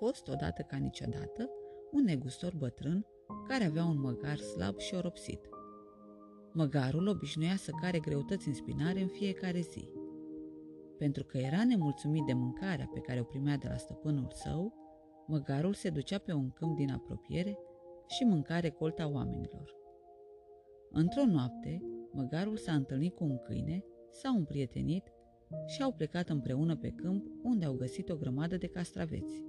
fost odată ca niciodată un negustor bătrân care avea un măgar slab și oropsit. Măgarul obișnuia să care greutăți în spinare în fiecare zi. Pentru că era nemulțumit de mâncarea pe care o primea de la stăpânul său, măgarul se ducea pe un câmp din apropiere și mânca recolta oamenilor. Într-o noapte, măgarul s-a întâlnit cu un câine, s-au împrietenit și au plecat împreună pe câmp unde au găsit o grămadă de castraveți.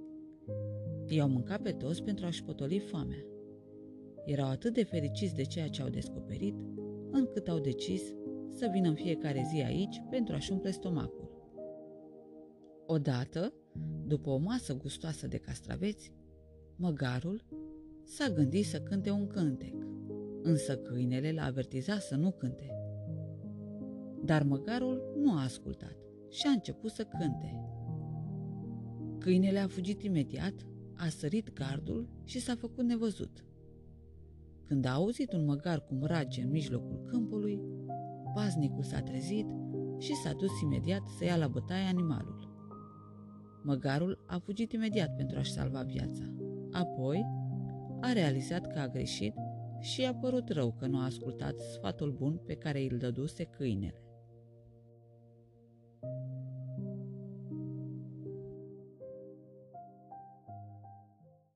I-au mâncat pe toți pentru a-și potoli foamea. Erau atât de fericiți de ceea ce au descoperit, încât au decis să vină în fiecare zi aici pentru a-și umple stomacul. Odată, după o masă gustoasă de castraveți, măgarul s-a gândit să cânte un cântec, însă câinele l-a avertizat să nu cânte. Dar măgarul nu a ascultat și a început să cânte. Câinele a fugit imediat, a sărit gardul și s-a făcut nevăzut. Când a auzit un măgar cum rage în mijlocul câmpului, paznicul s-a trezit și s-a dus imediat să ia la bătaie animalul. Măgarul a fugit imediat pentru a-și salva viața. Apoi a realizat că a greșit și i-a părut rău că nu a ascultat sfatul bun pe care îl dăduse câinele.